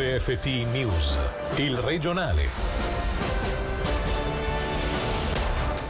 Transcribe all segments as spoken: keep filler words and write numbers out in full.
R F T News, Il Regionale.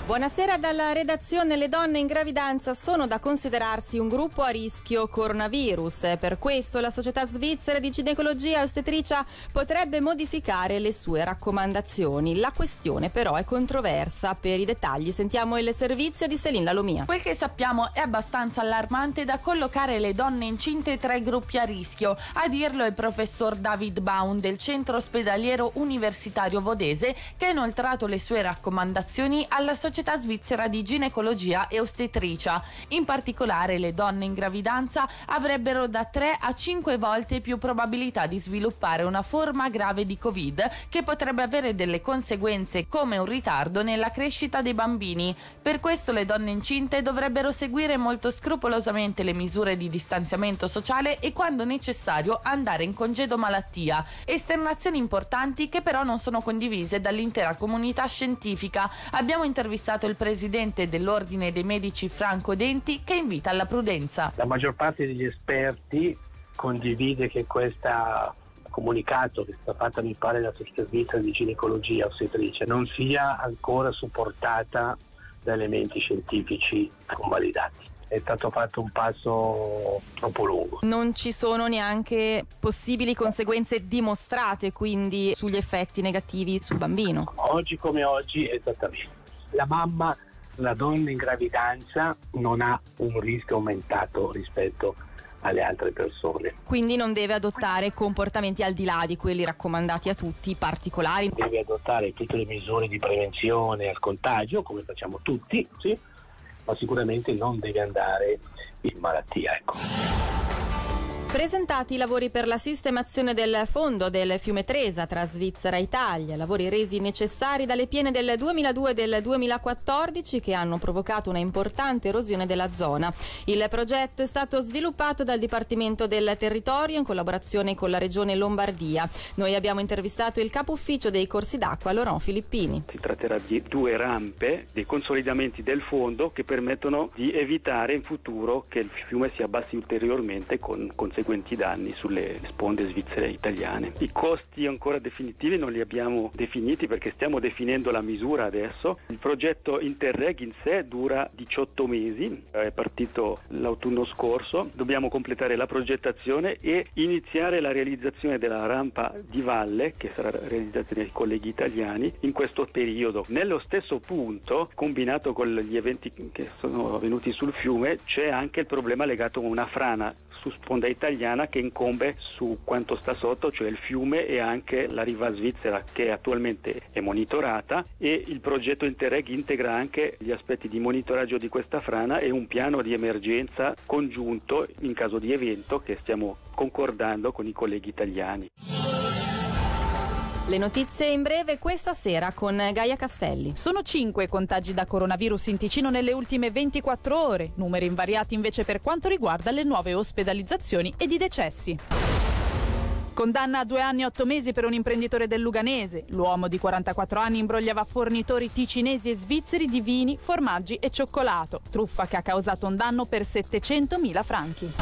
Buonasera dalla redazione. Le donne in gravidanza sono da considerarsi un gruppo a rischio coronavirus. Per questo la Società Svizzera di Ginecologia e Ostetricia potrebbe modificare le sue raccomandazioni. La questione però è controversa. Per i dettagli sentiamo il servizio di Céline Lalomia. Quel che sappiamo è abbastanza allarmante da collocare le donne incinte tra i gruppi a rischio. A dirlo è il professor David Baum del Centro Ospedaliero Universitario Vodese, che ha inoltrato le sue raccomandazioni alla Società Svizzera di Ginecologia e Ostetricia. In particolare, le donne in gravidanza avrebbero da tre a cinque volte più probabilità di sviluppare una forma grave di Covid, che potrebbe avere delle conseguenze come un ritardo nella crescita dei bambini. Per questo le donne incinte dovrebbero seguire molto scrupolosamente le misure di distanziamento sociale e, quando necessario, andare in congedo malattia. Esternazioni importanti che però non sono condivise dall'intera comunità scientifica. Abbiamo intervistato È stato il presidente dell'Ordine dei Medici Franco Denti, che invita alla prudenza. La maggior parte degli esperti condivide che questa comunicato che è stata fatta, mi pare, dalla Società Svizzera di Ginecologia Ostetricia non sia ancora supportata da elementi scientifici convalidati. È stato fatto un passo troppo lungo. Non ci sono neanche possibili conseguenze dimostrate, quindi, sugli effetti negativi sul bambino. Oggi come oggi, esattamente. La mamma, la donna in gravidanza non ha un rischio aumentato rispetto alle altre persone. Quindi non deve adottare comportamenti al di là di quelli raccomandati a tutti, particolari. Deve adottare tutte le misure di prevenzione al contagio, come facciamo tutti, sì, ma sicuramente non deve andare in malattia, ecco. Presentati i lavori per la sistemazione del fondo del fiume Tresa tra Svizzera e Italia, lavori resi necessari dalle piene del duemiladue e del duemilaquattordici che hanno provocato una importante erosione della zona. Il progetto è stato sviluppato dal Dipartimento del Territorio in collaborazione con la Regione Lombardia. Noi abbiamo intervistato il capo ufficio dei corsi d'acqua, Lorenzo Filippini. Si tratterà di due rampe, dei consolidamenti del fondo che permettono di evitare in futuro che il fiume si abbassi ulteriormente con conseguenze. Seguenti danni sulle sponde svizzere e italiane. I costi ancora definitivi non li abbiamo definiti perché stiamo definendo la misura adesso. Il progetto Interreg in sé dura diciotto mesi, è partito l'autunno scorso, dobbiamo completare la progettazione e iniziare la realizzazione della rampa di valle che sarà realizzata dai colleghi italiani in questo periodo. Nello stesso punto, combinato con gli eventi che sono avvenuti sul fiume, c'è anche il problema legato a una frana su sponda italiana italiana che incombe su quanto sta sotto, cioè il fiume e anche la riva svizzera, che attualmente è monitorata, e il progetto Interreg integra anche gli aspetti di monitoraggio di questa frana e un piano di emergenza congiunto in caso di evento che stiamo concordando con i colleghi italiani. Le notizie in breve questa sera con Gaia Castelli. Sono cinque contagi da coronavirus in Ticino nelle ultime ventiquattro ore, numeri invariati invece per quanto riguarda le nuove ospedalizzazioni ed i decessi. Condanna a due anni e otto mesi per un imprenditore del Luganese. L'uomo di quarantaquattro anni imbrogliava fornitori ticinesi e svizzeri di vini, formaggi e cioccolato, truffa che ha causato un danno per settecentomila franchi.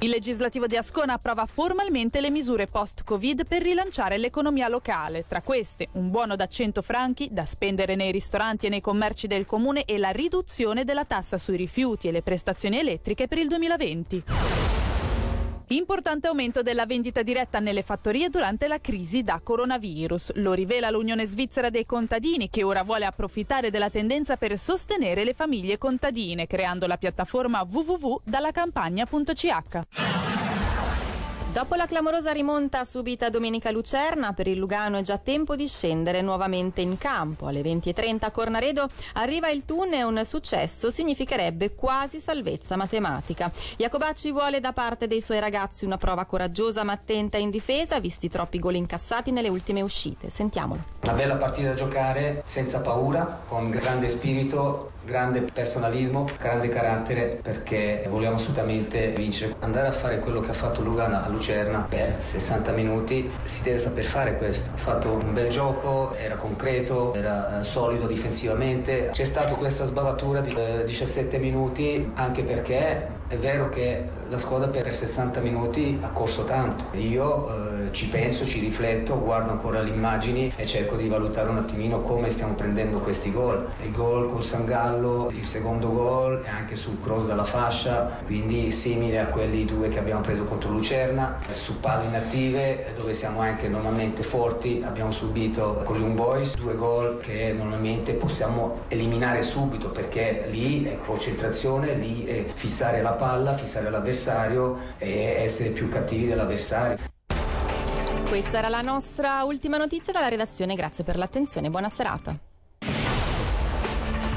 Il legislativo di Ascona approva formalmente le misure post-Covid per rilanciare l'economia locale, tra queste un buono da cento franchi da spendere nei ristoranti e nei commerci del comune e la riduzione della tassa sui rifiuti e le prestazioni elettriche per il duemilaventi. Importante aumento della vendita diretta nelle fattorie durante la crisi da coronavirus, lo rivela l'Unione Svizzera dei Contadini, che ora vuole approfittare della tendenza per sostenere le famiglie contadine, creando la piattaforma w w w punto dalla campagna punto c h. Dopo la clamorosa rimonta subita domenica a Lucerna, per il Lugano è già tempo di scendere nuovamente in campo. Alle venti e trenta a Cornaredo arriva il Thun e un successo significherebbe quasi salvezza matematica. Jacobacci vuole da parte dei suoi ragazzi una prova coraggiosa ma attenta in difesa, visti troppi gol incassati nelle ultime uscite. Sentiamolo. Una bella partita da giocare senza paura, con grande spirito, grande personalismo, grande carattere, perché vogliamo assolutamente vincere. Andare a fare quello che ha fatto Lugano a Lucerna per sessanta minuti si deve saper fare questo. Ha fatto un bel gioco, era concreto, era solido difensivamente. C'è stata questa sbavatura di diciassette minuti anche perché È vero che la squadra per sessanta minuti ha corso tanto. Io eh, ci penso, ci rifletto, guardo ancora le immagini e cerco di valutare un attimino come stiamo prendendo questi gol. Il gol col San Gallo, il secondo gol e anche sul cross dalla fascia, quindi simile a quelli due che abbiamo preso contro Lucerna. Su palle inattive, dove siamo anche normalmente forti, abbiamo subito con Young Boys due gol che normalmente possiamo eliminare subito, perché lì è concentrazione, lì è fissare la palla, fissare l'avversario e essere più cattivi dell'avversario. Questa era la nostra ultima notizia dalla redazione, grazie per l'attenzione, buona serata.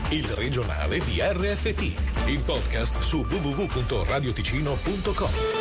Il regionale di R F T, il podcast su w w w punto radio ticino punto com.